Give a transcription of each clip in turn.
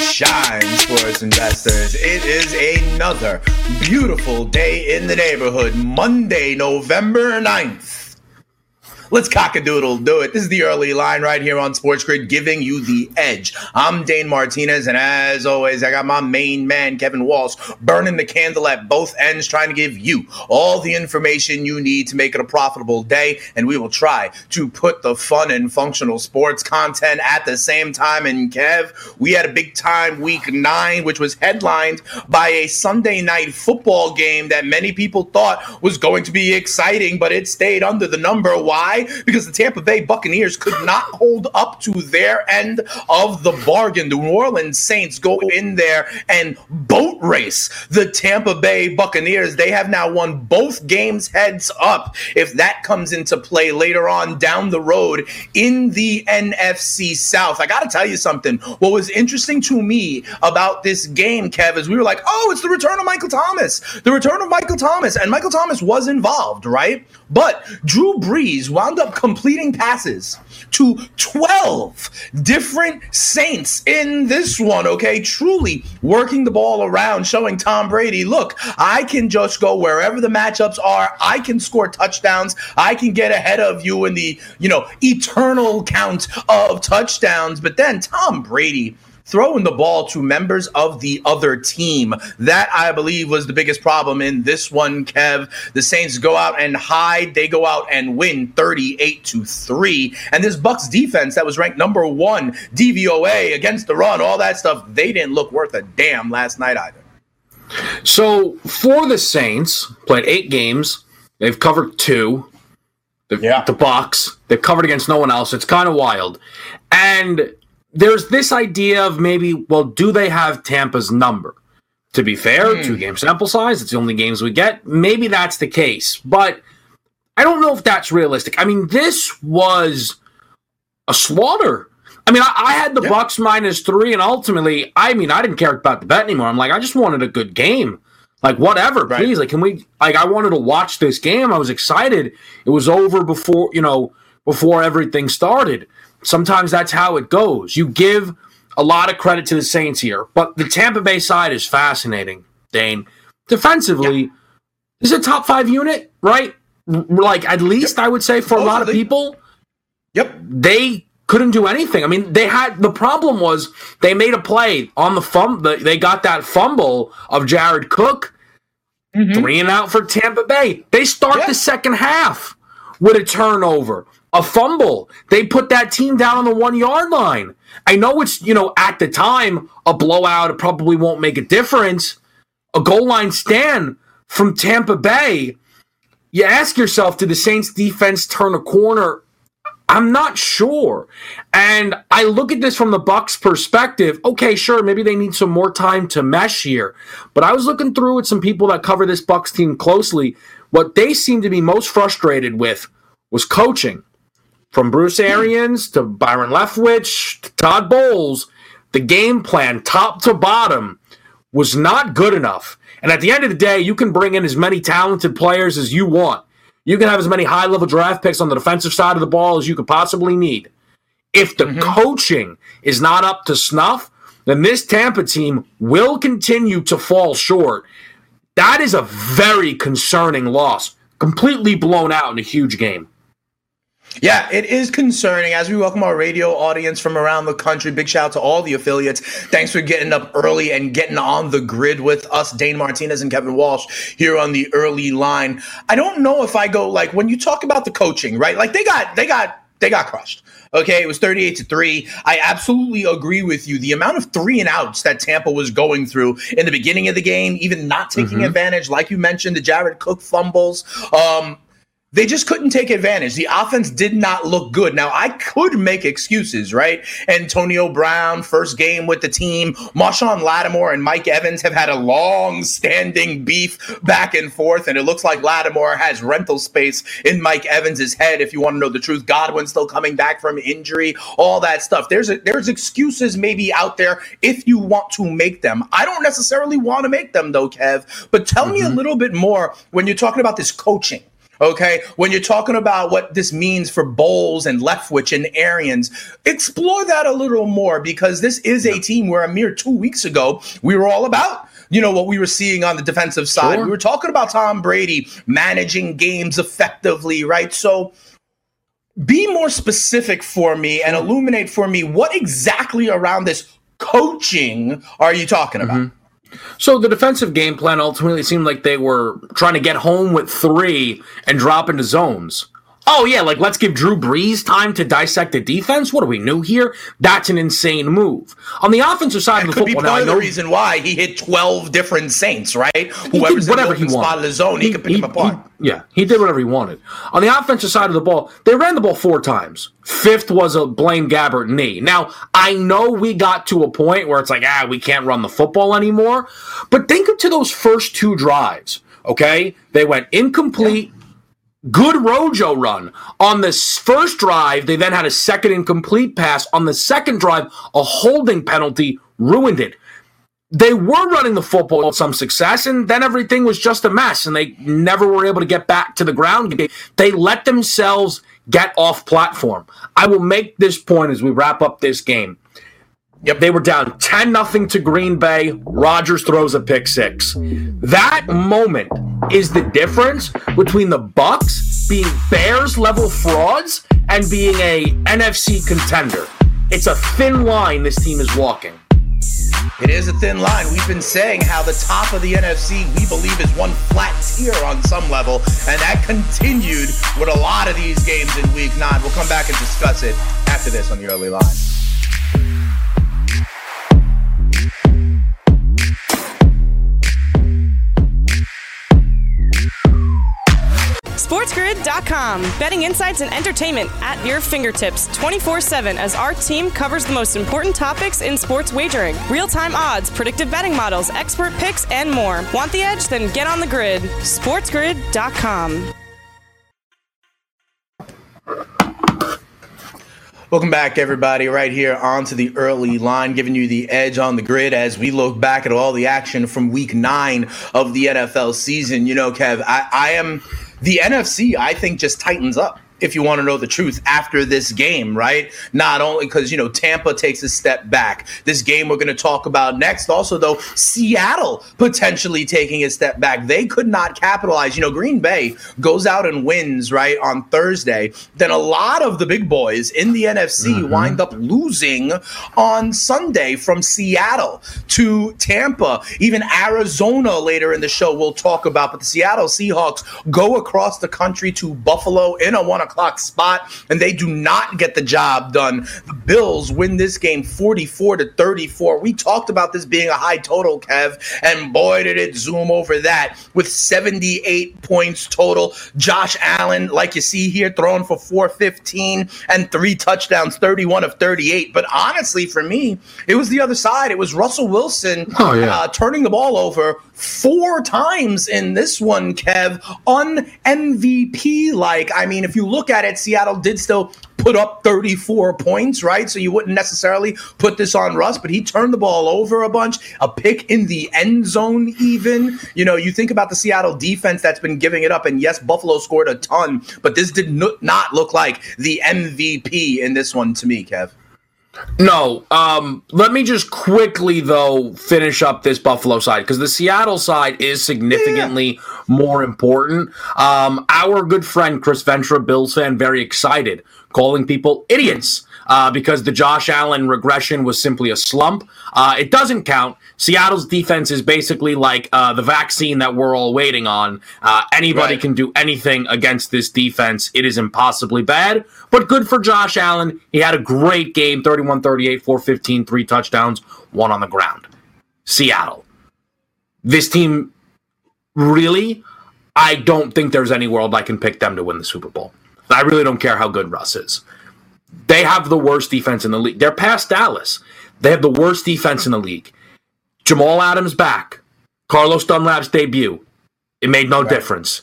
Shine, sports investors. It is another beautiful day in the neighborhood. Monday, November 9th. Let's cock-a-doodle do it. This is the early line right here on Sports Grid, giving you the edge. I'm Dane Martinez, and as always, I got my main man, Kevin Walsh, burning the candle at both ends, trying to give you all the information you need to make it a profitable day, and we will try to put the fun and functional sports content at the same time. And Kev, we had a big-time Week 9, which was headlined by a Sunday night football game that many people thought was going to be exciting, but it stayed under the number. Why? Because the Tampa Bay Buccaneers could not hold up to their end of the bargain. The New Orleans Saints go in there and boat race the Tampa Bay Buccaneers. They have now won both games heads up. If that comes into play later on down the road in the NFC South, I got to tell you something. What was interesting to me about this game, Kev, is we were like, oh, it's the return of Michael Thomas. The return of Michael Thomas. And Michael Thomas was involved, right? But Drew Brees wound up completing passes to 12 different Saints in this one, okay? Truly working the ball around, showing Tom Brady, look, I can just go wherever the matchups are. I can score touchdowns. I can get ahead of you in the, eternal count of touchdowns. But then Tom Brady throwing the ball to members of the other team. That, I believe, was the biggest problem in this one, Kev. The Saints go out and hide. They go out and win 38-3. And this Bucs defense that was ranked number one, DVOA, against the run, all that stuff, they didn't look worth a damn last night either. So for the Saints, played 8 games. They've covered 2. The Bucs, they've covered against no one else. It's kind of wild. And there's this idea of maybe, well, do they have Tampa's number? To be fair, 2-game sample size, it's the only games we get. Maybe that's the case, but I don't know if that's realistic. I mean, this was a slaughter. I mean, I had the Bucs -3, and ultimately, I didn't care about the bet anymore. I'm like, I just wanted a good game. Like, whatever, please. Like, I wanted to watch this game. I was excited. It was over before everything started. Sometimes that's how it goes. You give a lot of credit to the Saints here, but the Tampa Bay side is fascinating, Dane. Defensively, this is a top 5 unit, right? Like, at least I would say for a lot of people, they couldn't do anything. I mean, they had the problem was they made a play on the fumble. They got that fumble of Jared Cook, 3 and out for Tampa Bay. They start the second half with a turnover. A fumble. They put that team down on the 1-yard line. I know it's, at the time, a blowout. It probably won't make a difference. A goal line stand from Tampa Bay. You ask yourself, did the Saints defense turn a corner? I'm not sure. And I look at this from the Bucs' perspective. Okay, sure, maybe they need some more time to mesh here. But I was looking through at some people that cover this Bucs team closely. What they seem to be most frustrated with was coaching. From Bruce Arians to Byron Leftwich to Todd Bowles, the game plan, top to bottom, was not good enough. And at the end of the day, you can bring in as many talented players as you want. You can have as many high-level draft picks on the defensive side of the ball as you could possibly need. If the coaching is not up to snuff, then this Tampa team will continue to fall short. That is a very concerning loss, completely blown out in a huge game. Yeah, it is concerning. As we welcome our radio audience from around the country, big shout out to all the affiliates. Thanks for getting up early and getting on the grid with us, Dane Martinez and Kevin Walsh, here on the early line. I don't know if I go, like, when you talk about the coaching, right? Like, they got crushed. Okay, it was 38-3. I absolutely agree with you. The amount of 3 and outs that Tampa was going through in the beginning of the game, even not taking advantage, like you mentioned, the Jared Cook fumbles. They just couldn't take advantage. The offense did not look good. Now, I could make excuses, right? Antonio Brown, first game with the team. Marshawn Lattimore and Mike Evans have had a long-standing beef back and forth, and it looks like Lattimore has rental space in Mike Evans' head, if you want to know the truth. Godwin's still coming back from injury, all that stuff. There's excuses maybe out there if you want to make them. I don't necessarily want to make them, though, Kev, but tell me a little bit more when you're talking about this coaching. Okay, when you're talking about what this means for Bowles and Leftwich and Arians, explore that a little more, because this is a team where a mere 2 weeks ago, we were all about, you know, what we were seeing on the defensive side. Sure. We were talking about Tom Brady managing games effectively, right? So be more specific for me and illuminate for me what exactly around this coaching are you talking about? So the defensive game plan ultimately seemed like they were trying to get home with three and drop into zones. Oh, yeah, like let's give Drew Brees time to dissect the defense? What do we know here? That's an insane move. On the offensive side of the football, now I know the reason why he hit 12 different Saints, right? Whoever's in the open spot of the zone, he could pick him apart. Yeah, he did whatever he wanted. On the offensive side of the ball, they ran the ball four times. Fifth was a Blaine Gabbert knee. Now, I know we got to a point where it's like, we can't run the football anymore. But think of to those first two drives, okay? They went incomplete. Good Rojo run. On this first drive, they then had a second incomplete pass. On the second drive, a holding penalty ruined it. They were running the football with some success, and then everything was just a mess, and they never were able to get back to the ground game. They let themselves get off platform. I will make this point as we wrap up this game. Yep, they were down 10-0 to Green Bay. Rodgers throws a pick six. That moment is the difference between the Bucs being Bears-level frauds and being a NFC contender. It's a thin line this team is walking. It is a thin line. We've been saying how the top of the NFC, we believe, is one flat tier on some level, and that continued with a lot of these games in Week 9. We'll come back and discuss it after this on the early line. SportsGrid.com. Betting insights and entertainment at your fingertips 24/7 as our team covers the most important topics in sports wagering. Real-time odds, predictive betting models, expert picks, and more. Want the edge? Then get on the grid. SportsGrid.com. Welcome back, everybody, right here onto the early line, giving you the edge on the grid as we look back at all the action from Week 9 of the NFL season. You know, Kev, I am... The NFC, I think, just tightens up, if you want to know the truth, after this game, right? Not only because, you know, Tampa takes a step back. This game we're going to talk about next. Also, though, Seattle potentially taking a step back. They could not capitalize. You know, Green Bay goes out and wins, right, on Thursday. Then a lot of the big boys in the NFC wind up losing on Sunday, from Seattle to Tampa. Even Arizona later in the show we'll talk about. But the Seattle Seahawks go across the country to Buffalo in a 1:00 spot, and they do not get the job done. The Bills win this game 44-34. We talked about this being a high total, Kev, and boy, did it zoom over that with 78 points total. Josh Allen, like you see here, throwing for 415 and three touchdowns, 31 of 38. But honestly, for me, it was the other side. It was Russell Wilson turning the ball over four times in this one, Kev, un-MVP-like. I mean, if you look at it, Seattle did still put up 34 points, right? So you wouldn't necessarily put this on Russ, but he turned the ball over a bunch, a pick in the end zone even. You know, you think about the Seattle defense that's been giving it up, and yes, Buffalo scored a ton, but this did not look like the MVP in this one to me, Kev. No. Let me just quickly, though, finish up this Buffalo side, because the Seattle side is significantly more important. Our good friend Chris Ventura, Bills fan, very excited, calling people idiots because the Josh Allen regression was simply a slump. It doesn't count. Seattle's defense is basically like the vaccine that we're all waiting on. Anybody can do anything against this defense. It is impossibly bad, but good for Josh Allen. He had a great game, 31-38, 415, three touchdowns, one on the ground. Seattle. This team really... I don't think there's any world I can pick them to win the Super Bowl. I really don't care how good Russ is. They have the worst defense in the league. They're past Dallas. They have the worst defense in the league. Jamal Adams back. Carlos Dunlap's debut. It made no difference.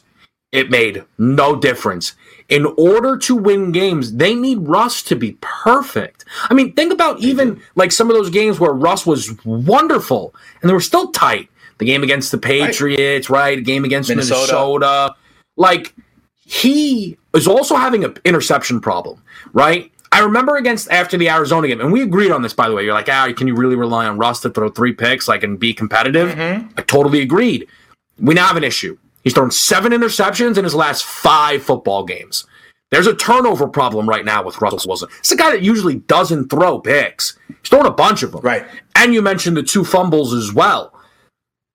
It made no difference. In order to win games, they need Russ to be perfect. I mean, think about even like some of those games where Russ was wonderful and they were still tight. The game against the Patriots, right? A game against Minnesota. Like, he is also having an interception problem, right? I remember after the Arizona game, and we agreed on this, by the way. You're like, can you really rely on Russ to throw 3 picks like and be competitive? Mm-hmm. I totally agreed. We now have an issue. He's thrown 7 interceptions in his last 5 football games. There's a turnover problem right now with Russell Wilson. It's a guy that usually doesn't throw picks. He's thrown a bunch of them. Right. And you mentioned the 2 fumbles as well.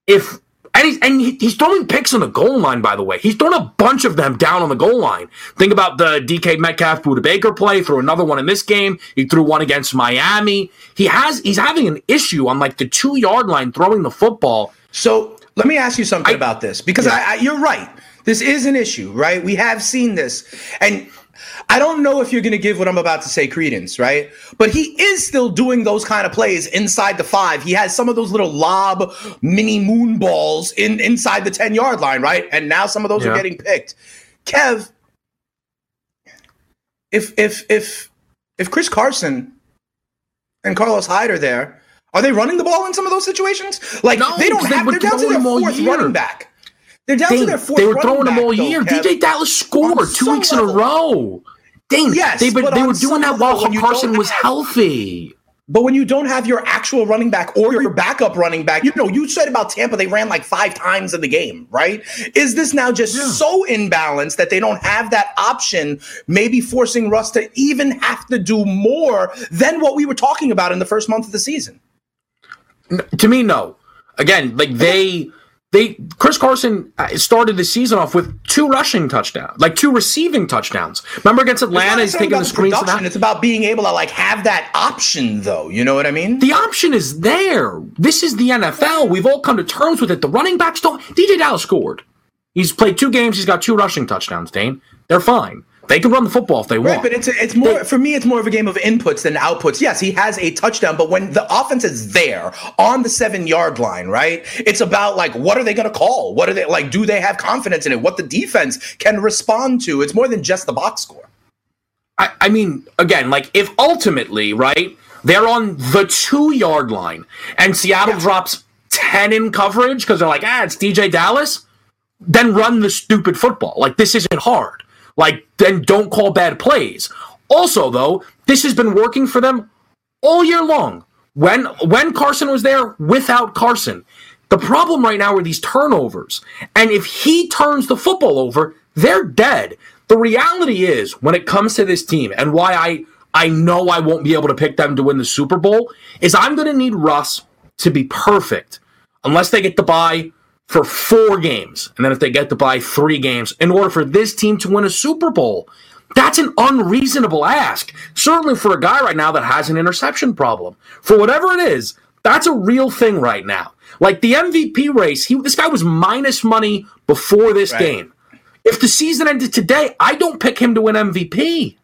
He's throwing picks on the goal line, by the way. He's thrown a bunch of them down on the goal line. Think about the DK Metcalf, Buda Baker play. Threw another one in this game. He threw one against Miami. He's having an issue on like the 2-yard line throwing the football. So let me ask you something about this, because you're right. This is an issue, right? We have seen this, and I don't know if you're going to give what I'm about to say credence, right? But he is still doing those kind of plays inside the 5. He has some of those little lob mini moon balls inside the 10-yard line, right? And now some of those are getting picked. Kev, if Chris Carson and Carlos Hyde are there, are they running the ball in some of those situations? Like, no, they don't have. They're down to their 4th running back. They're down to their 4th running back. They were throwing them all year. DJ Dallas scored 2 weeks in a row. Dang, yes, they were doing that while Carson was healthy. But when you don't have your actual running back or your backup running back, you know, you said about Tampa, they ran like 5 times in the game, right? Is this now just so imbalanced that they don't have that option, maybe forcing Russ to even have to do more than what we were talking about in the first month of the season? To me, no. Again, like Chris Carson started the season off with 2 rushing touchdowns, like 2 receiving touchdowns. Remember against Atlanta, he's taking the screens. It's about being able to like have that option, though. You know what I mean? The option is there. This is the NFL. We've all come to terms with it. The running backs don't. DJ Dallas scored. He's played 2 games. He's got 2 rushing touchdowns. Dane, they're fine. They can run the football if they want. Right, but it's more for me. It's more of a game of inputs than outputs. Yes, he has a touchdown, but when the offense is there on the 7-yard line, right? It's about like what are they going to call? What are they like? Do they have confidence in it? What the defense can respond to? It's more than just the box score. I mean, again, like if ultimately, right, they're on the 2-yard line and Seattle drops 10 in coverage because they're like, it's DJ Dallas. Then run the stupid football. Like this isn't hard. Like, then don't call bad plays. Also, though, this has been working for them all year long. When Carson was there, without Carson. The problem right now are these turnovers. And if he turns the football over, they're dead. The reality is, when it comes to this team, and why I know I won't be able to pick them to win the Super Bowl, is I'm going to need Russ to be perfect. Unless they get the bye for 4 games, and then if they get to buy 3 games, in order for this team to win a Super Bowl. That's an unreasonable ask, certainly for a guy right now that has an interception problem. For whatever it is, that's a real thing right now. Like the MVP race, this guy was minus money before this game. If the season ended today, I don't pick him to win MVP.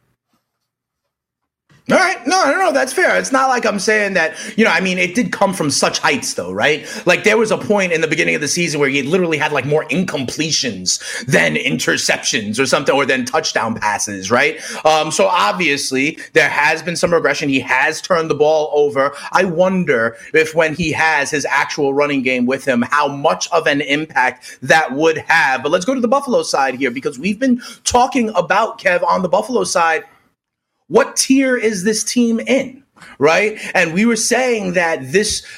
All right. No, that's fair. It's not like I'm saying that, you know, I mean, it did come from such heights, though, right? Like there was a point in the beginning of the season where he literally had like more incompletions than interceptions or something, or than touchdown passes, right? So obviously there has been some regression. He has turned the ball over. I wonder if when he has his actual running game with him, how much of an impact that would have. But let's go to the Buffalo side here, because we've been talking about, Kev, on the Buffalo side, what tier is this team in? Right? And we were saying that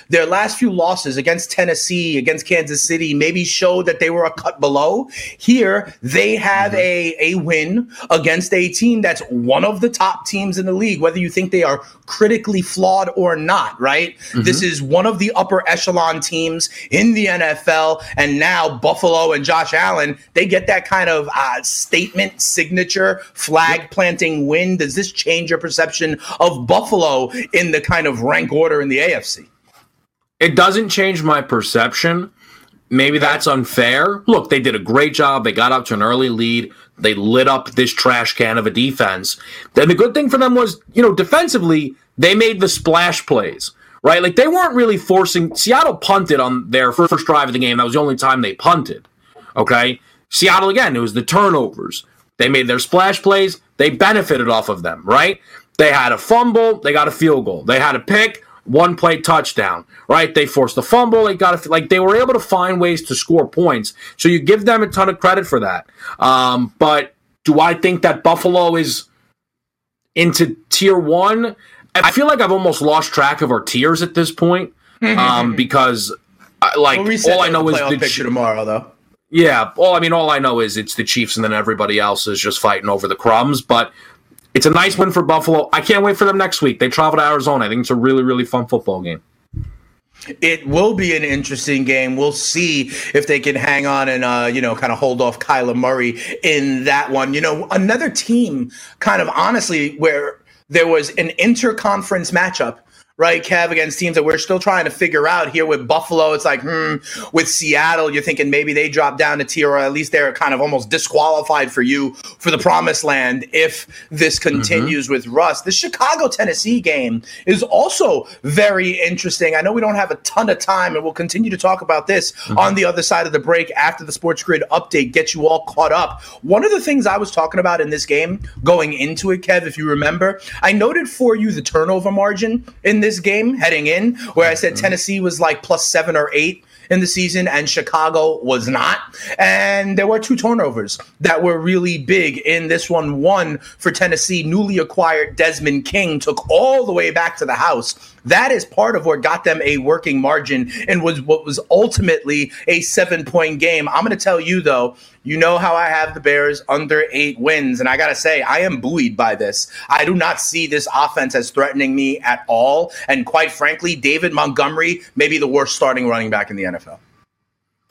their last few losses against Tennessee, against Kansas City, maybe showed that they were a cut below. Here, they have a win against a team that's one of the top teams in the league, whether you think they are critically flawed or not, right? Mm-hmm. This is one of the upper echelon teams in the NFL, and now Buffalo and Josh Allen, they get that kind of statement, signature, flag-planting win. Does this change your perception of Buffalo in the kind of rank order in the AFC? It doesn't change my perception, Maybe that's unfair. Look, they did a great job. They got up to an early lead. They lit up this trash can of a defense. Then the good thing for them was, you know, defensively, they made the splash plays, right? Like, they weren't really forcing. Seattle punted on their first drive of the game. That was the only time they punted, okay? Seattle, again, it was the turnovers. They made their splash plays. They benefited off of them, right? They had a fumble. They got a field goal. They had a pick. One play touchdown, right? They forced a fumble. They got a, like, they were able to find ways to score points. So you give them a ton of credit for that. But do I think that Buffalo is into tier one? I feel like I've almost lost track of our tiers at this point because, all I know is the picture tomorrow, though. Yeah, all I know is it's the Chiefs, and then everybody else is just fighting over the crumbs. But it's a nice win for Buffalo. I can't wait for them next week. They travel to Arizona. I think it's a really, really fun football game. It will be an interesting game. We'll see if they can hang on and, kind of hold off Kyler Murray in that one. You know, another team kind of honestly where there was an interconference matchup, right, Kev, against teams that we're still trying to figure out here with Buffalo. It's like, with Seattle, you're thinking maybe they drop down a tier, or at least they're kind of almost disqualified for you for the promised land if this continues with Russ. The Chicago-Tennessee game is also very interesting. I know we don't have a ton of time, and we'll continue to talk about this on the other side of the break after the Sports Grid update, get you all caught up. One of the things I was talking about in this game going into it, Kev, if you remember, I noted for you the turnover margin in this game heading in, where I said Tennessee was like plus 7 or 8 in the season and Chicago was not. And there were two turnovers that were really big in this one. One for Tennessee, newly acquired Desmond King took all the way back to the house. That is part of what got them a working margin and was what was ultimately a 7-point game. I'm going to tell you, though, you know how I have the Bears under 8 wins, and I got to say, I am buoyed by this. I do not see this offense as threatening me at all, and quite frankly, David Montgomery may be the worst starting running back in the NFL.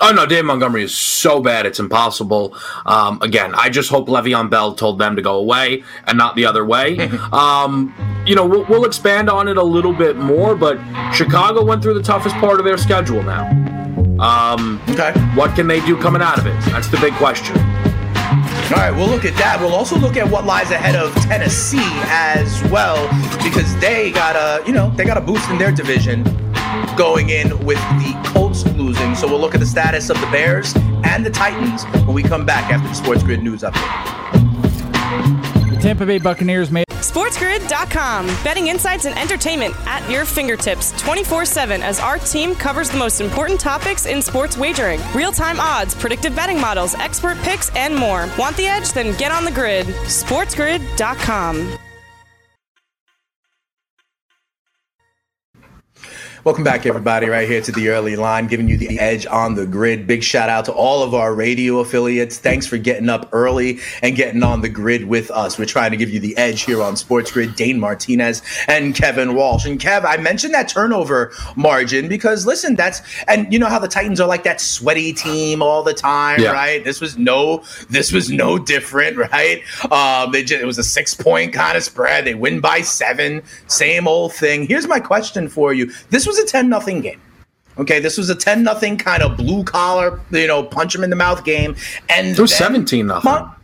Oh, no, David Montgomery is so bad, it's impossible. Again, I just hope Le'Veon Bell told them to go away and not the other way. We'll expand on it a little bit more, but Chicago went through the toughest part of their schedule now. What can they do coming out of it? That's the big question. All right, we'll look at that. We'll also look at what lies ahead of Tennessee as well, because they got a boost in their division going in with the Colts losing. So we'll look at the status of the Bears and the Titans when we come back after the Sports Grid news update. The Tampa Bay Buccaneers made SportsGrid.com. Betting insights and entertainment at your fingertips 24/7 as our team covers the most important topics in sports wagering. Real-time odds, predictive betting models, expert picks, and more. Want the edge? Then get on the grid. SportsGrid.com. Welcome back, everybody, right here to The Early Line, giving you the edge on the grid. Big shout out to all of our radio affiliates. Thanks for getting up early and getting on the grid with us. We're trying to give you the edge here on Sports Grid. Dane Martinez and Kevin Walsh. And Kev, I mentioned that turnover margin because, listen, and you know how the Titans are like that sweaty team all the time, right? This was no different, right? It was a 6-point kind of spread. They win by 7, same old thing. Here's my question for you. This was a 10-0 game. Okay, this was a 10-0 kind of blue collar, punch him in the mouth game. And it was 17-0. Well,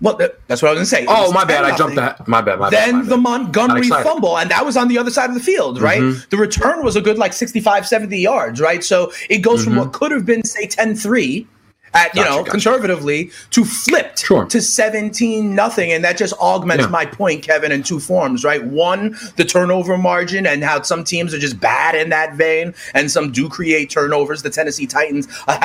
that's what I was going to say. Oh, my bad. I jumped that. My bad. The Montgomery fumble, and that was on the other side of the field, right? The return was a good, 65, 70 yards, right? So it goes from what could have been, say, 10-3. Conservatively, to flipped to 17-0, and that just augments my point, Kevin, in two forms, right? One, the turnover margin and how some teams are just bad in that vein, and some do create turnovers. The Tennessee Titans that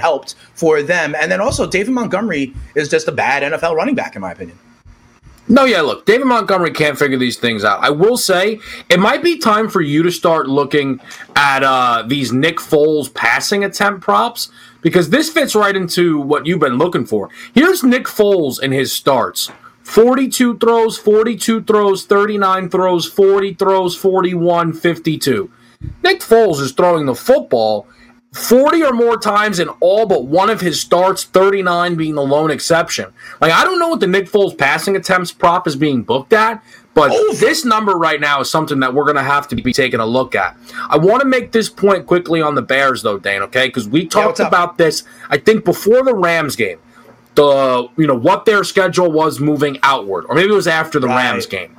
helped for them, and then also David Montgomery is just a bad NFL running back, in my opinion. No, look, David Montgomery can't figure these things out. I will say it might be time for you to start looking at these Nick Foles passing attempt props, because this fits right into what you've been looking for. Here's Nick Foles in his starts. 42 throws, 39 throws, 40 throws, 41, 52. Nick Foles is throwing the football 40 or more times in all but one of his starts, 39 being the lone exception. I don't know what the Nick Foles passing attempts prop is being booked at, But this number right now is something that we're going to have to be taking a look at. I want to make this point quickly on the Bears, though, Dane, okay? Because we talked about this, I think, before the Rams game, the what their schedule was moving outward. Or maybe it was after the Rams game.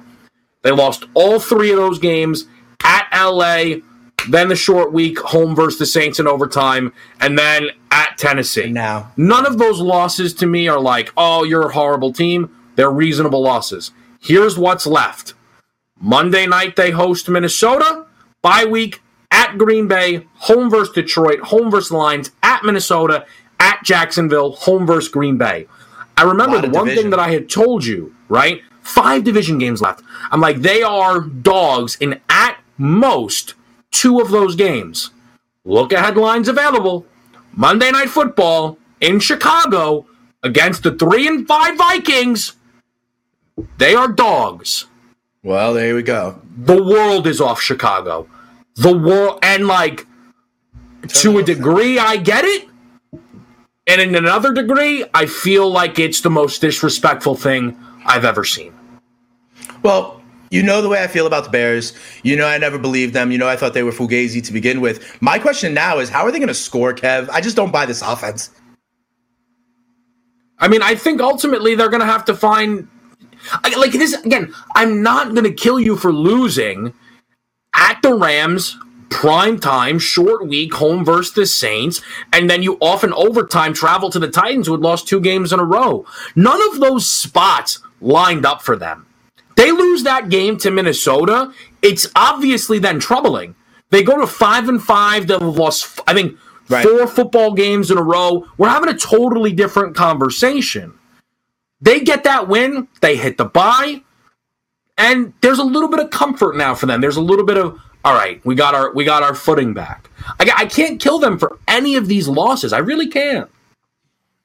They lost all three of those games at L.A., then the short week home versus the Saints in overtime, and then at Tennessee. Now, none of those losses to me are like, oh, you're a horrible team. They're reasonable losses. Here's what's left. Monday night, they host Minnesota. Bye week at Green Bay, home versus Detroit, home versus the Lions, at Minnesota, at Jacksonville, home versus Green Bay. I remember the one thing that I had told you, right? 5 division games left. I'm like, they are dogs in at most 2 of those games. Look at headlines available. Monday Night Football in Chicago against the 3-5 Vikings. They are dogs. Well, there we go. The world is off Chicago. The world, and like, to a degree, I get it. And in another degree, I feel like it's the most disrespectful thing I've ever seen. Well, you know the way I feel about the Bears. You know I never believed them. You know I thought they were fugazi to begin with. My question now is, how are they going to score, Kev? I just don't buy this offense. I mean, I think ultimately they're going to have to find... Like this again, I'm not going to kill you for losing at the Rams, prime time, short week, home versus the Saints, and then you off in overtime travel to the Titans, who had lost 2 games in a row. None of those spots lined up for them. They lose that game to Minnesota. It's obviously then troubling. They go to 5-5. They've lost, I think, 4 football games in a row. We're having a totally different conversation. They get that win, they hit the bye, and there's a little bit of comfort now for them. There's a little bit of, all right, we got our footing back. I can't kill them for any of these losses. I really can't.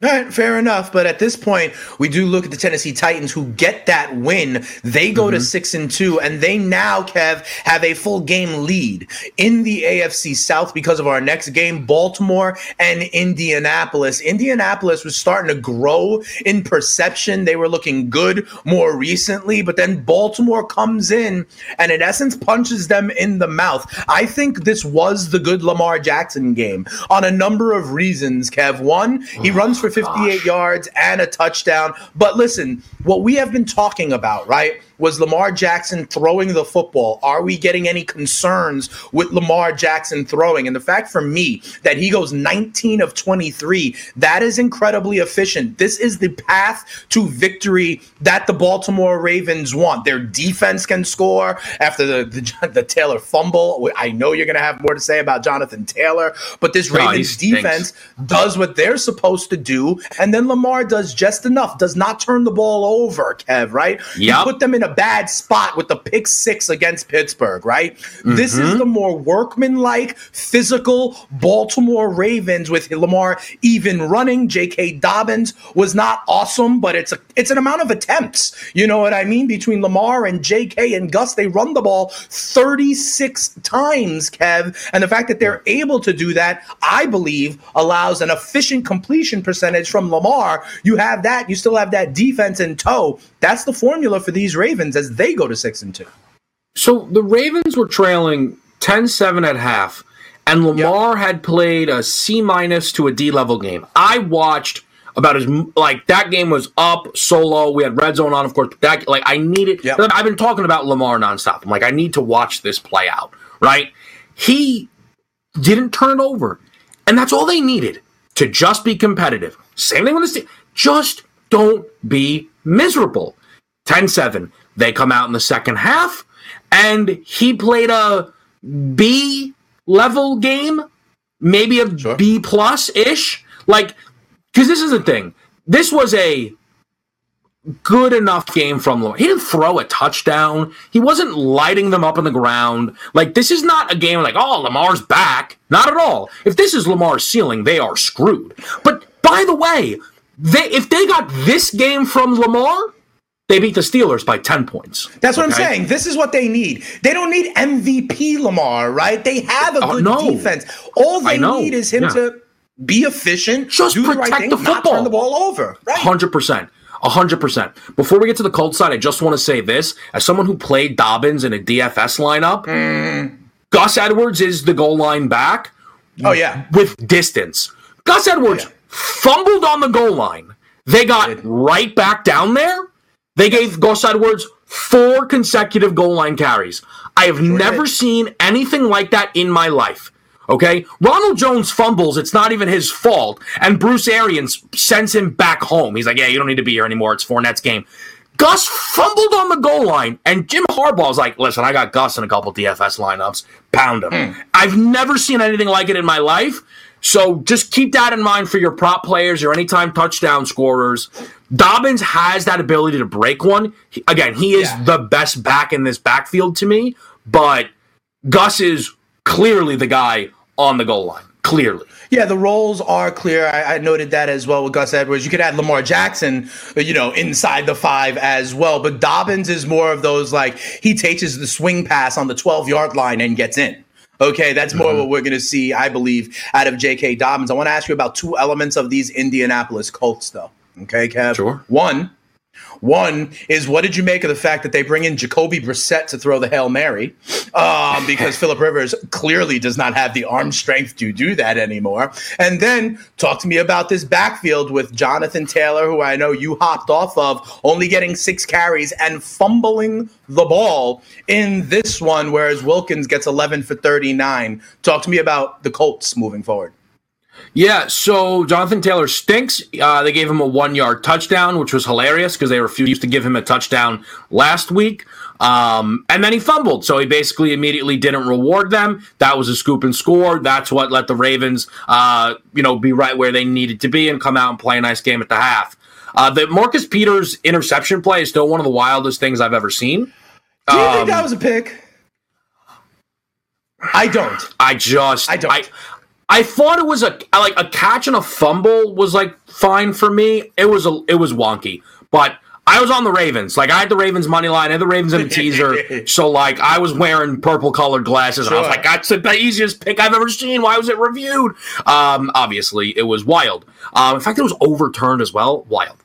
All right, fair enough. But at this point, we do look at the Tennessee Titans, who get that win. They go to 6-2, and they now, Kev, have a full game lead in the AFC South because of our next game, Baltimore and Indianapolis. Indianapolis was starting to grow in perception. They were looking good more recently, but then Baltimore comes in and, in essence, punches them in the mouth. I think this was the good Lamar Jackson game on a number of reasons, Kev. One, he runs for 58 yards and a touchdown. But listen, what we have been talking about, right, was Lamar Jackson throwing the football. Are we getting any concerns with Lamar Jackson throwing? And the fact for me that he goes 19 of 23, that is incredibly efficient. This is the path to victory that the Baltimore Ravens want. Their defense can score after the Taylor fumble. I know you're going to have more to say about Jonathan Taylor, but this Ravens defense does what they're supposed to do, and then Lamar does just enough, does not turn the ball over, Kev, right? You put them in a bad spot with the pick six against Pittsburgh, right? This is the more workmanlike, physical Baltimore Ravens with Lamar even running. J.K. Dobbins was not awesome, but it's an amount of attempts. You know what I mean? Between Lamar and J.K. and Gus, they run the ball 36 times, Kev, and the fact that they're able to do that, I believe, allows an efficient completion percentage from Lamar. You have that, you still have that defense in tow. That's the formula for these Ravens as they go to 6-2. So the Ravens were trailing 10-7 at half, and Lamar had played a C- to a D level game. I watched about his, like, that game was up solo. We had red zone on, of course. That, like, I needed, I've been talking about Lamar nonstop. I'm like, I need to watch this play out, right? He didn't turn it over, and that's all they needed to just be competitive. Same thing with this team. Just don't be miserable. 10-7. They come out in the second half, and he played a B-level game, maybe a B-plus-ish. Like, because this is the thing. This was a good enough game from Lamar. He didn't throw a touchdown. He wasn't lighting them up on the ground. Like, this is not a game like, oh, Lamar's back. Not at all. If this is Lamar's ceiling, they are screwed. But, by the way, if they got this game from Lamar, they beat the Steelers by 10 points. That's what I'm saying. This is what they need. They don't need MVP Lamar, right? They have a good defense. All they need is him to be efficient, just protect the football, not turn the ball over. Right? 100%. 100%. Before we get to the Colts side, I just want to say this. As someone who played Dobbins in a DFS lineup, Gus Edwards is the goal line back. Oh, yeah. With distance. Gus Edwards fumbled on the goal line. They got right back down there. They gave Gus Edwards 4 consecutive goal line carries. I have never seen anything like that in my life. Okay? Ronald Jones fumbles. It's not even his fault. And Bruce Arians sends him back home. He's like, yeah, you don't need to be here anymore. It's Fournette's game. Gus fumbled on the goal line, and Jim Harbaugh's like, listen, I got Gus in a couple DFS lineups. Pound him. I've never seen anything like it in my life. So just keep that in mind for your prop players, your anytime touchdown scorers. Dobbins has that ability to break one. He is the best back in this backfield to me, but Gus is clearly the guy on the goal line. Clearly. Yeah, the roles are clear. I noted that as well with Gus Edwards. You could add Lamar Jackson, inside the 5 as well. But Dobbins is more of those, like, he takes the swing pass on the 12-yard line and gets in. Okay, that's more what we're going to see, I believe, out of J.K. Dobbins. I want to ask you about 2 elements of these Indianapolis Colts, though. Okay, Kev? Sure. One is, what did you make of the fact that they bring in Jacoby Brissett to throw the Hail Mary because Phillip Rivers clearly does not have the arm strength to do that anymore? And then talk to me about this backfield with Jonathan Taylor, who I know you hopped off of, only getting 6 carries and fumbling the ball in this one, whereas Wilkins gets 11 for 39. Talk to me about the Colts moving forward. Yeah, so Jonathan Taylor stinks. They gave him a 1-yard touchdown, which was hilarious because they refused to give him a touchdown last week. And then he fumbled, so he basically immediately didn't reward them. That was a scoop and score. That's what let the Ravens, be right where they needed to be and come out and play a nice game at the half. The Marcus Peters interception play is still one of the wildest things I've ever seen. Do you think that was a pick? I don't. I thought it was a catch and a fumble was fine for me. It was wonky, but I was on the Ravens. I had the Ravens money line, I had the Ravens in a teaser. So I was wearing purple colored glasses. Sure. And I was like, that's the easiest pick I've ever seen. Why was it reviewed? Obviously it was wild. In fact, it was overturned as well. Wild.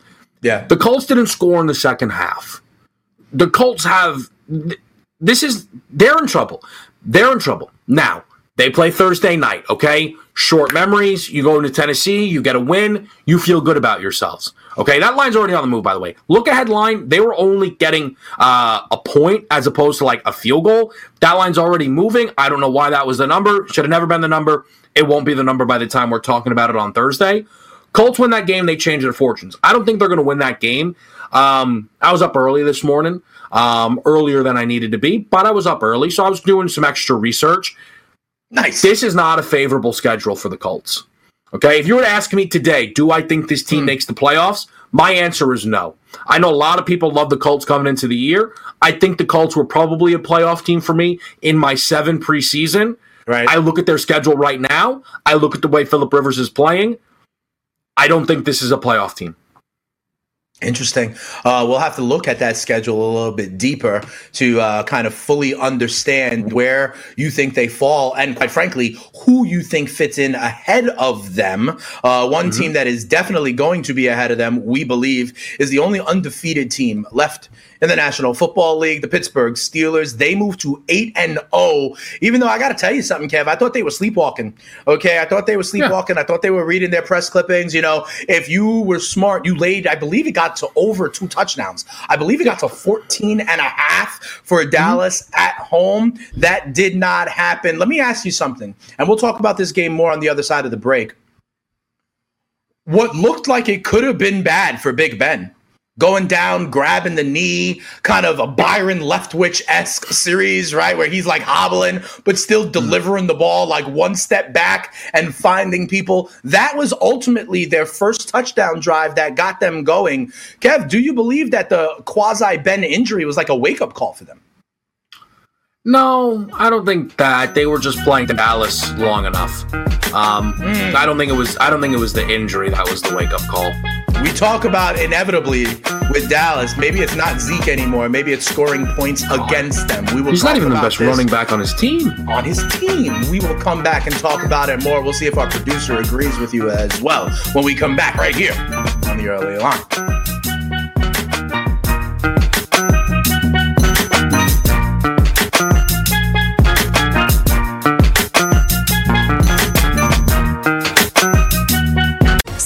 Yeah. The Colts didn't score in the second half. The Colts have they're in trouble. They're in trouble now. They play Thursday night, okay? Short memories. You go into Tennessee. You get a win. You feel good about yourselves, okay? That line's already on the move, by the way. Look-ahead line, they were only getting a point as opposed to, a field goal. That line's already moving. I don't know why that was the number. Should have never been the number. It won't be the number by the time we're talking about it on Thursday. Colts win that game. They change their fortunes. I don't think they're going to win that game. I was up early this morning, earlier than I needed to be, but I was up early, so I was doing some extra research. Nice. This is not a favorable schedule for the Colts. Okay, if you were to ask me today, do I think this team makes the playoffs? My answer is no. I know a lot of people love the Colts coming into the year. I think the Colts were probably a playoff team for me in my 7 preseason. Right. I look at their schedule right now. I look at the way Phillip Rivers is playing. I don't think this is a playoff team. Interesting. We'll have to look at that schedule a little bit deeper to kind of fully understand where you think they fall and, quite frankly, who you think fits in ahead of them. One team that is definitely going to be ahead of them, we believe, is the only undefeated team left in the National Football League, the Pittsburgh Steelers. They moved to 8-0, even though I got to tell you something, Kev. I thought they were sleepwalking. Okay, I thought they were sleepwalking. Yeah. I thought they were reading their press clippings. If you were smart, you laid, I believe it got to over 2 touchdowns. I believe it got to 14.5 for Dallas at home. That did not happen. Let me ask you something, and we'll talk about this game more on the other side of the break. What looked like it could have been bad for Big Ben. Going down, grabbing the knee, kind of a Byron Leftwich-esque series, right, where he's hobbling but still delivering the ball one step back and finding people. That was ultimately their first touchdown drive that got them going. Kev, do you believe that the quasi-Ben injury was a wake-up call for them? No, I don't think that. They were just playing Dallas long enough. I don't think it was the injury that was the wake-up call. We talk about inevitably with Dallas. Maybe it's not Zeke anymore. Maybe it's scoring points against them. He's not even the best running back on his team. We will come back and talk about it more. We'll see if our producer agrees with you as well when we come back right here on the early line.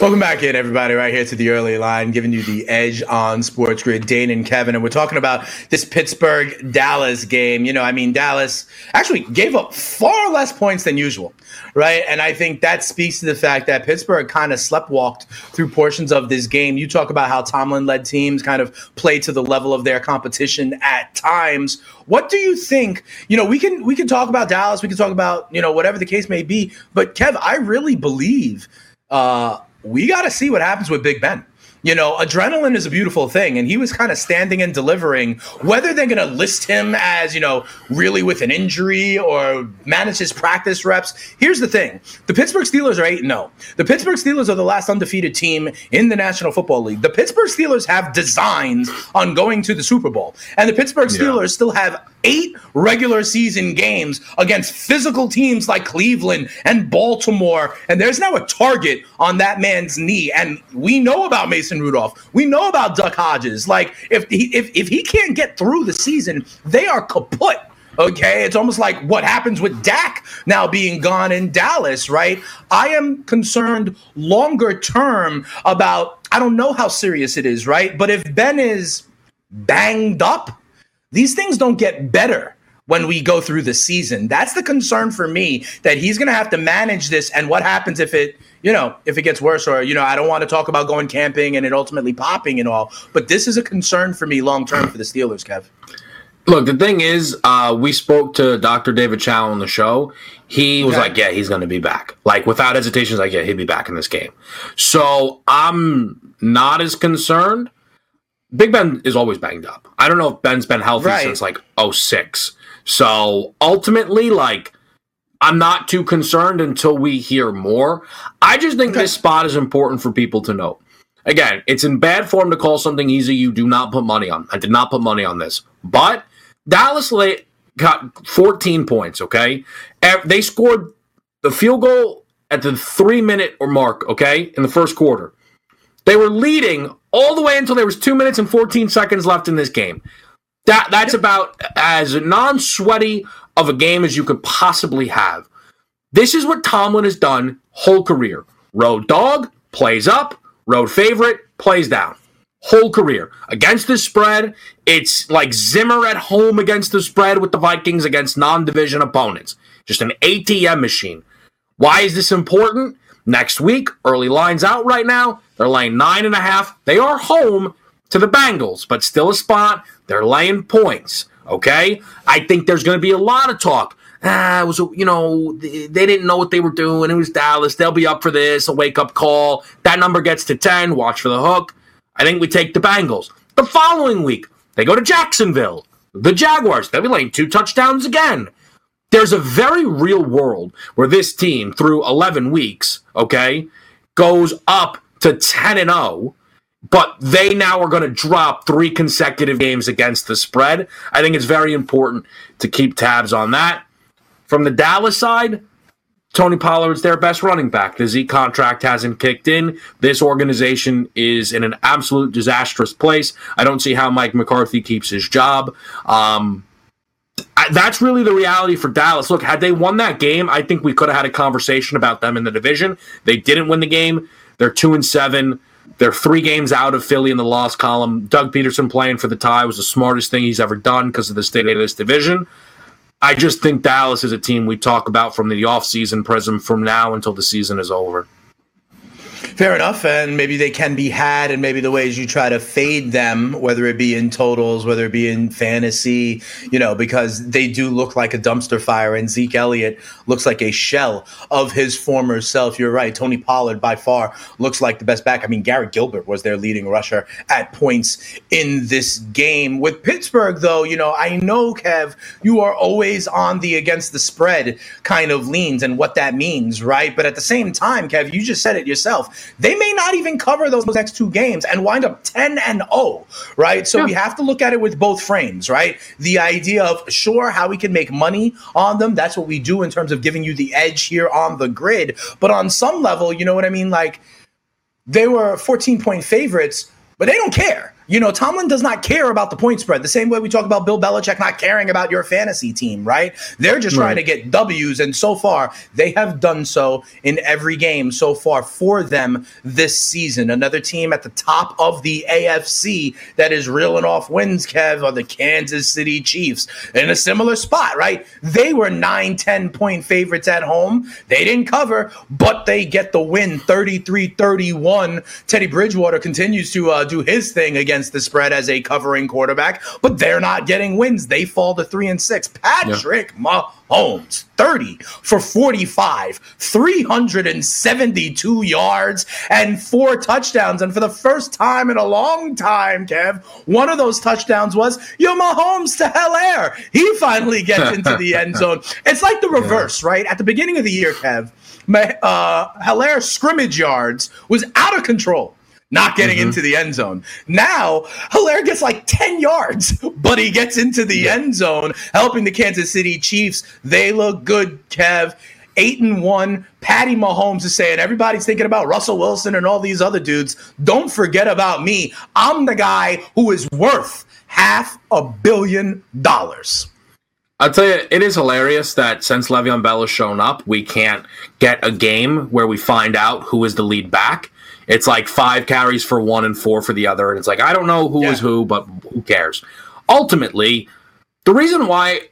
Welcome back in, everybody, right here to the early line, giving you the edge on Sports Grid, Dane and Kevin. And we're talking about this Pittsburgh-Dallas game. You know, I mean, Dallas actually gave up far less points than usual, right? And I think that speaks to the fact that Pittsburgh kind of sleptwalked through portions of this game. You talk about how Tomlin-led teams kind of play to the level of their competition at times. What do you think? You know, we can talk about Dallas. We can talk about, you know, whatever the case may be. But, Kev, I really believe we got to see what happens with Big Ben. You know, adrenaline is a beautiful thing, and he was kind of standing and delivering. Whether they're going to list him as, you know, really with an injury or manage his practice reps, here's the thing. The Pittsburgh Steelers are 8-0. The Pittsburgh Steelers are the last undefeated team in the National Football League. The Pittsburgh Steelers have designs on going to the Super Bowl, and the Pittsburgh Steelers still have 8 regular season games against physical teams like Cleveland and Baltimore, and there's now a target on that man's knee. And we know about Mason Rudolph. We know about Duck Hodges. Like, if he can't get through the season, they are kaput. Okay, it's almost like what happens with Dak now being gone in Dallas, right? I am concerned longer term about, I don't know how serious it is, right? But if Ben is banged up, these things don't get better when we go through the season. That's the concern for me, that he's going to have to manage this. And what happens if it, you know, if it gets worse, or, you know, I don't want to talk about going camping and it ultimately popping and all, but this is a concern for me long term for the Steelers, Kev. Look, the thing is, we spoke to Dr. David Chow on the show. He was like, yeah, he's going to be back. Like, without hesitation, he's like, yeah, he'll be back in this game. So I'm not as concerned. Big Ben is always banged up. I don't know if Ben's been healthy since, like, 2006. So, ultimately, like, I'm not too concerned until we hear more. I just think this spot is important for people to know. Again, it's in bad form to call something easy you do not put money on. I did not put money on this. But Dallas got 14 points, okay? They scored the field goal at the 3-minute mark, okay, in the first quarter. They were leading all the way until there was 2 minutes and 14 seconds left in this game. That's about as non-sweaty of a game as you could possibly have. This is what Tomlin has done whole career. Road dog, plays up. Road favorite, plays down. Whole career. Against the spread, it's like Zimmer at home against the spread with the Vikings against non-division opponents. Just an ATM machine. Why is this important? Next week, early lines out right now. They're laying 9.5. They are home to the Bengals, but still a spot. They're laying points, okay? I think there's going to be a lot of talk. It was, you know, they didn't know what they were doing. It was Dallas. They'll be up for this, a wake-up call. That number gets to 10. Watch for the hook. I think we take the Bengals. The following week, they go to Jacksonville. The Jaguars, they'll be laying 2 touchdowns again. There's a very real world where this team, through 11 weeks, okay, goes up to 10-0, but they now are going to drop 3 consecutive games against the spread. I think it's very important to keep tabs on that. From the Dallas side, Tony Pollard's their best running back. The Zeke contract hasn't kicked in. This organization is in an absolute disastrous place. I don't see how Mike McCarthy keeps his job. That's really the reality for Dallas. Look, had they won that game, I think we could have had a conversation about them in the division. They didn't win the game. They're 2-7. They're 3 games out of Philly in the loss column. Doug Peterson playing for the tie was the smartest thing he's ever done because of the state of this division. I just think Dallas is a team we talk about from the offseason prism from now until the season is over. Fair enough, and maybe they can be had, and maybe the ways you try to fade them, whether it be in totals, whether it be in fantasy, you know, because they do look like a dumpster fire, and Zeke Elliott looks like a shell of his former self. You're right. Tony Pollard, by far, looks like the best back. I mean, Garrett Gilbert was their leading rusher at points in this game. With Pittsburgh, though, you know, I know, Kev, you are always on the against the spread kind of leans and what that means, right? But at the same time, Kev, you just said it yourself. They may not even cover those next two games and wind up 10-0, right? So we have to look at it with both frames, right? The idea of, sure, how we can make money on them. That's what we do in terms of giving you the edge here on the grid. But on some level, you know what I mean? Like, they were 14-point favorites, but they don't care. You know, Tomlin does not care about the point spread. The same way we talk about Bill Belichick not caring about your fantasy team, right? They're just trying to get W's, and so far, they have done so in every game so far for them this season. Another team at the top of the AFC that is reeling off wins, Kev, are the Kansas City Chiefs. In a similar spot, right? They were 9-10-point favorites at home. They didn't cover, but they get the win, 33-31. Teddy Bridgewater continues to do his thing again. Against the spread as a covering quarterback, but they're not getting wins. They fall to 3-6. Patrick Mahomes, 30-for-45, 372 yards and 4 touchdowns. And for the first time in a long time, Kev, one of those touchdowns was your Mahomes to Hilaire. He finally gets into the end zone. It's like the reverse, right? At the beginning of the year, Kev, Hilaire's scrimmage yards was out of control. Not getting into the end zone. Now, Hilaire gets like 10 yards, but he gets into the end zone, helping the Kansas City Chiefs. They look good, Kev. 8-1. Patty Mahomes is saying, everybody's thinking about Russell Wilson and all these other dudes. Don't forget about me. I'm the guy who is worth $500 million. I'll tell you, it is hilarious that since Le'Veon Bell has shown up, we can't get a game where we find out who is the lead back. It's like 5 carries for one and 4 for the other. And it's like, I don't know who is who, but who cares? Ultimately, the reason why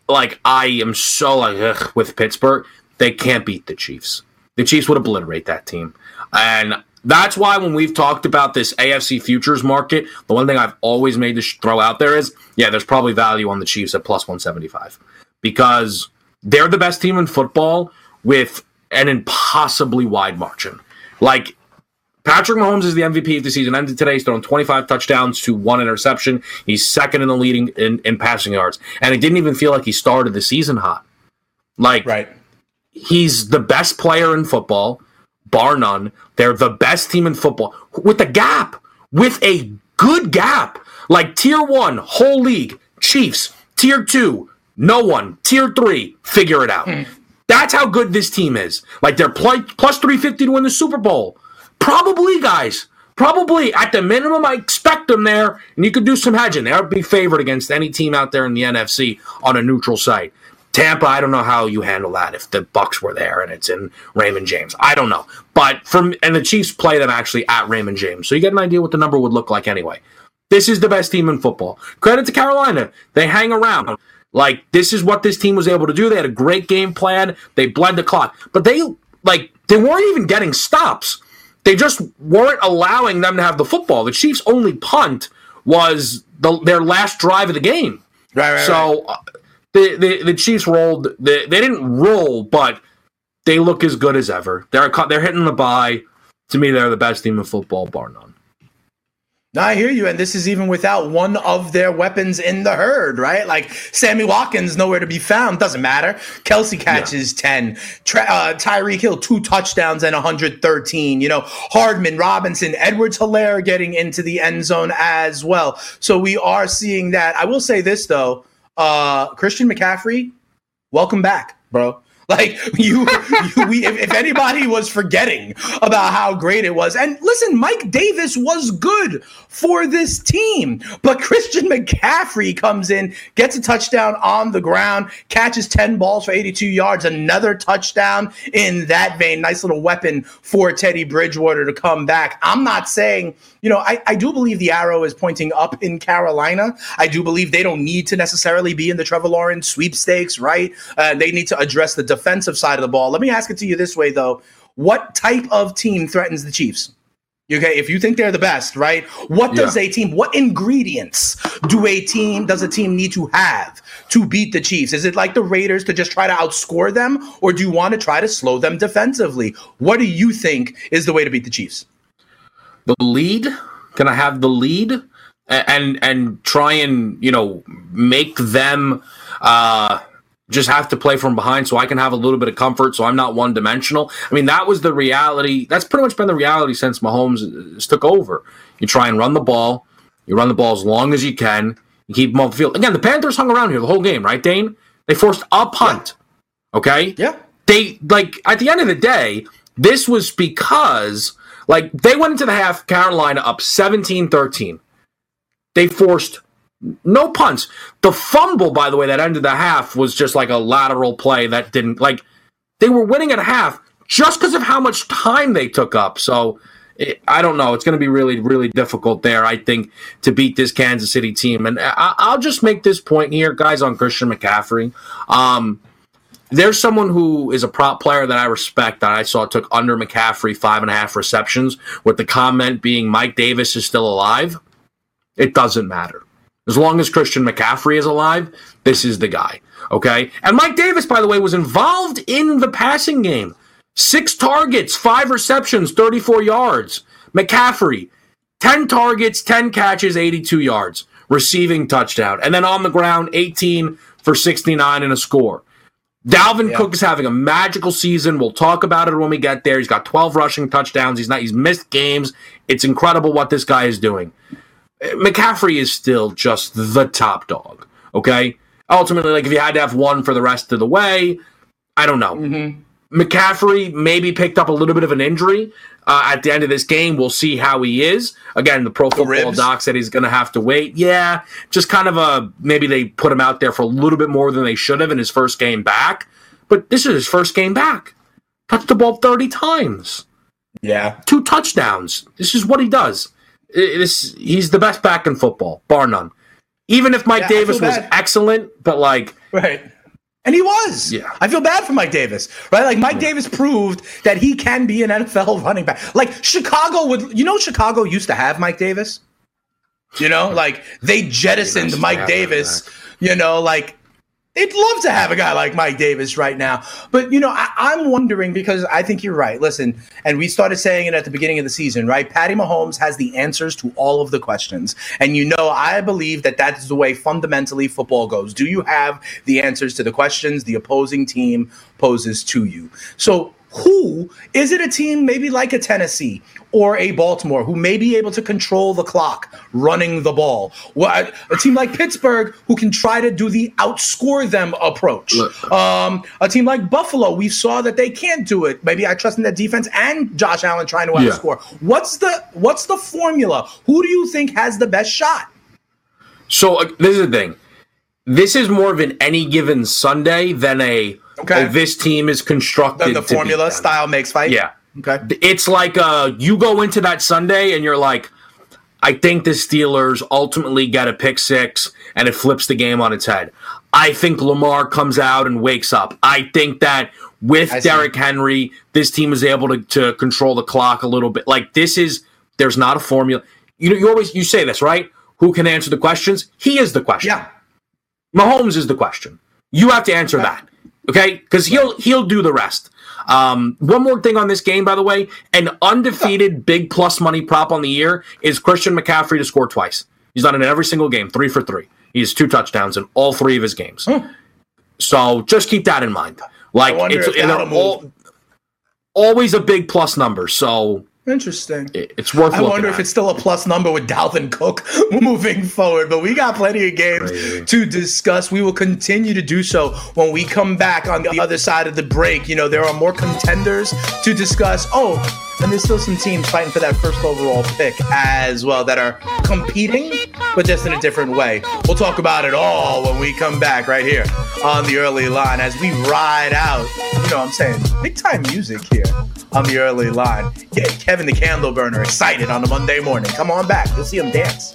I am so ugh, with Pittsburgh, they can't beat the Chiefs. The Chiefs would obliterate that team. And that's why when we've talked about this AFC futures market, the one thing I've always made to throw out there is, there's probably value on the Chiefs at +175. Because they're the best team in football with an impossibly wide margin. Like, Patrick Mahomes is the MVP of the season ended today. He's thrown 25 touchdowns to 1 interception. He's second in the leading in passing yards. And it didn't even feel like he started the season hot. He's the best player in football, bar none. They're the best team in football with a gap, with a good gap. Like tier 1, whole league, Chiefs. Tier 2, no one. Tier 3, figure it out. That's how good this team is. They're plus 350 to win the Super Bowl. Probably, guys. Probably. At the minimum, I expect them there. And you could do some hedging. They're a big favorite against any team out there in the NFC on a neutral site. Tampa, I don't know how you handle that if the Bucs were there and it's in Raymond James. I don't know. And the Chiefs play them actually at Raymond James. So you get an idea what the number would look like anyway. This is the best team in football. Credit to Carolina. They hang around. This is what this team was able to do. They had a great game plan. They bled the clock. But they weren't even getting stops. They just weren't allowing them to have the football. The Chiefs' only punt was their last drive of the game. Right. So the Chiefs rolled. They didn't roll, but they look as good as ever. They're hitting the bye. To me, they're the best team in football, bar none. Now, I hear you, and this is even without one of their weapons in the herd, right? Sammy Watkins, nowhere to be found. Doesn't matter. Kelsey catches 10. Tyreek Hill, 2 touchdowns and 113. Hardman, Robinson, Edwards-Helaire getting into the end zone as well. So we are seeing that. I will say this, though. Christian McCaffrey, welcome back, bro. If anybody was forgetting about how great it was. And listen, Mike Davis was good for this team, but Christian McCaffrey comes in, gets a touchdown on the ground, catches 10 balls for 82 yards, another touchdown in that vein. Nice little weapon for Teddy Bridgewater to come back. I'm not saying, I do believe the arrow is pointing up in Carolina. I do believe they don't need to necessarily be in the Trevor Lawrence sweepstakes, right? They need to address the defensive side of the ball. Let me ask it to you this way, though. What type of team threatens the Chiefs? Okay, if you think they're the best, right? What does what ingredients does a team need to have to beat the Chiefs? Is it like the Raiders to just try to outscore them, or do you want to try to slow them defensively? What do you think is the way to beat the Chiefs? The lead? Can I have the lead? And try and, make them just have to play from behind so I can have a little bit of comfort so I'm not one-dimensional. I mean, that was the reality. That's pretty much been the reality since Mahomes took over. You try and run the ball. You run the ball as long as you can. You keep them off the field. Again, the Panthers hung around here the whole game, right, Dane? They forced a punt, okay? Yeah. They, like, at the end of the day, this was because, like, they went into the half, Carolina up 17-13. They forced no punts. The fumble, by the way, that ended the half was just like a lateral play that didn't, like, they were winning at half just because of how much time they took up. So, I don't know. It's going to be really, really difficult there, I think, to beat this Kansas City team. And I'll just make this point here, guys, on Christian McCaffrey. There's someone who is a prop player that I respect that I saw took under McCaffrey 5.5 receptions, with the comment being Mike Davis is still alive. It doesn't matter. As long as Christian McCaffrey is alive, this is the guy, okay? And Mike Davis, by the way, was involved in the passing game. 6 targets, 5 receptions, 34 yards. McCaffrey, 10 targets, 10 catches, 82 yards. Receiving touchdown. And then on the ground, 18 for 69 and a score. Dalvin Cook is having a magical season. We'll talk about it when we get there. He's got 12 rushing touchdowns. He's missed games. It's incredible what this guy is doing. McCaffrey is still just the top dog, okay? Ultimately, like if you had to have one for the rest of the way, I don't know. Mm-hmm. McCaffrey maybe picked up a little bit of an injury at the end of this game. We'll see how he is. Again, the Pro Football Doc said he's going to have to wait. Yeah, just kind of maybe they put him out there for a little bit more than they should have in his first game back. But this is his first game back. Touched the ball 30 times. Yeah. 2 touchdowns. This is what he does. He's the best back in football, bar none. Even if Mike Davis was excellent, but like... Right. And he was. Yeah. I feel bad for Mike Davis, right? Like, Mike Davis proved that he can be an NFL running back. Like, Chicago would, Chicago used to have Mike Davis? Like, they jettisoned Mike Davis, they'd love to have a guy like Mike Davis right now. But, I'm wondering because I think you're right. Listen, and we started saying it at the beginning of the season, right? Patty Mahomes has the answers to all of the questions. And, I believe that that's the way fundamentally football goes. Do you have the answers to the questions the opposing team poses to you? So who is it, a team maybe like a Tennessee or a Baltimore who may be able to control the clock running the ball? Well, a team like Pittsburgh who can try to do the outscore them approach. A team like Buffalo, we saw that they can't do it. Maybe I trust in that defense and Josh Allen trying to outscore. What's the formula? Who do you think has the best shot? So this is the thing. This is more of an any given Sunday than this team is constructed. The formula style makes fight. Yeah. Okay. It's like you go into that Sunday and you're like, I think the Steelers ultimately get a pick six and it flips the game on its head. I think Lamar comes out and wakes up. I think that with Derrick Henry, this team is able to control the clock a little bit. Like there's not a formula. You say this, right? Who can answer the questions? He is the question. Yeah. Mahomes is the question. You have to answer that, okay? Because he'll do the rest. One more thing on this game, by the way. An undefeated big plus money prop on the year is Christian McCaffrey to score twice. He's done it in every single game, 3 for 3. He has 2 touchdowns in all 3 of his games. So just keep that in mind. Like always a big plus number, so... Interesting. It's worth looking at. I wonder if it's still a plus number with Dalvin Cook moving forward, but we got plenty of games to discuss. We will continue to do so when we come back on the other side of the break. There are more contenders to discuss. Oh, and there's still some teams fighting for that first overall pick as well that are competing, but just in a different way. We'll talk about it all when we come back right here on the early line as we ride out. Big time music here on the early line. Get Kevin the Candle Burner excited on a Monday morning. Come on back. You'll see him dance.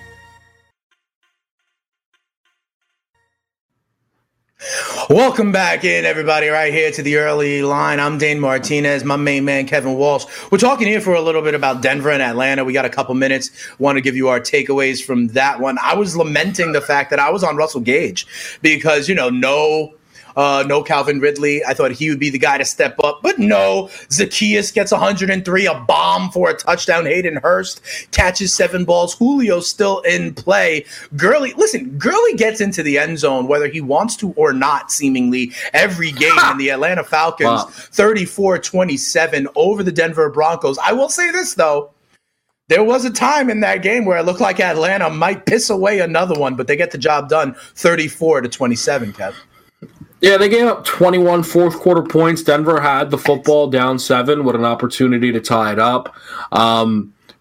Welcome back in, everybody, right here to the early line. I'm Dane Martinez, my main man, Kevin Walsh. We're talking here for a little bit about Denver and Atlanta. We got a couple minutes. Want to give you our takeaways from that one. I was lamenting the fact that I was on Russell Gage because, you know, no Calvin Ridley. I thought he would be the guy to step up. But no, Zacchaeus gets 103, a bomb for a touchdown. Hayden Hurst catches 7 balls. Julio's still in play. Gurley, listen, Gurley gets into the end zone whether he wants to or not, seemingly, every game. And the Atlanta Falcons, 34-27 over the Denver Broncos. I will say this, though. There was a time in that game where it looked like Atlanta might piss away another one, but they get the job done, 34-27, Kevin. Yeah, they gave up 21 fourth-quarter points. Denver had the football down 7 with an opportunity to tie it up.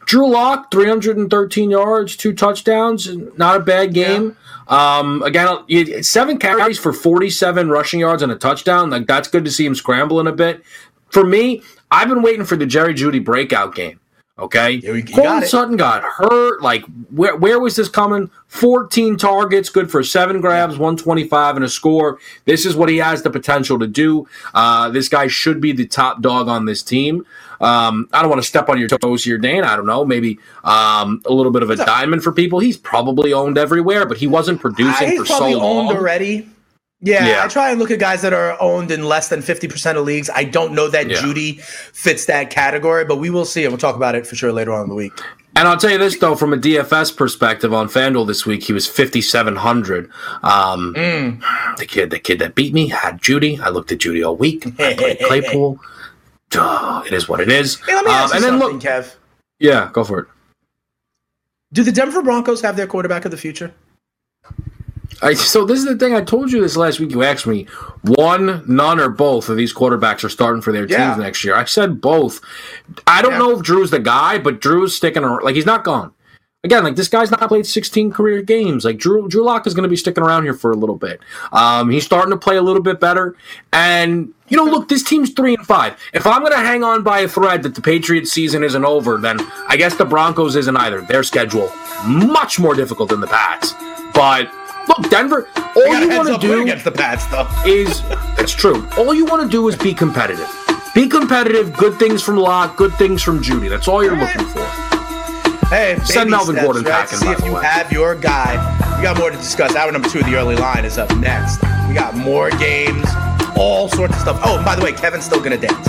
Drew Lock, 313 yards, 2 touchdowns. Not a bad game. Yeah. Again, 7 carries for 47 rushing yards and a touchdown. Like, that's good to see him scrambling a bit. For me, I've been waiting for the Jerry Jeudy breakout game. Okay, Cortland Sutton got hurt. Like, where was this coming? 14 targets, good for 7 grabs, 125 and a score. This is what he has the potential to do. This guy should be the top dog on this team. I don't want to step on your toes here, Dane. I don't know. Maybe a little bit of a diamond for people. He's probably owned everywhere, but he wasn't producing for so long. He's probably owned already. Yeah, I try and look at guys that are owned in less than 50% of leagues. I don't know that Jeudy fits that category, but we will see, and we'll talk about it for sure later on in the week. And I'll tell you this, though, from a DFS perspective on FanDuel this week, he was 5,700. The kid that beat me had Jeudy. I looked at Jeudy all week. I played Claypool. Duh, it is what it is. Hey, let me ask you something, Kev. Yeah, go for it. Do the Denver Broncos have their quarterback of the future? So this is the thing. I told you this last week. You asked me, one, none, or both of these quarterbacks are starting for their teams next year. I said both. I don't know if Drew's the guy, but Drew's sticking around. Like, he's not gone. Again, like, this guy's not played 16 career games. Like, Drew Lock is going to be sticking around here for a little bit. He's starting to play a little bit better. And, you know, look, this team's 3-5. If I'm going to hang on by a thread that the Patriots season isn't over, then I guess the Broncos isn't either. Their schedule, much more difficult than the Pats. But... look, Denver, all you want to do against the Pats, though, is, it's true, all you want to do is be competitive. Be competitive, good things from Locke, good things from Jeudy. That's all you're looking for. Hey, send Melvin Gordon packing, see if you have your guy. We got more to discuss. Hour number 2 of the early line is up next. We got more games, all sorts of stuff. Oh, and by the way, Kevin's still going to dance.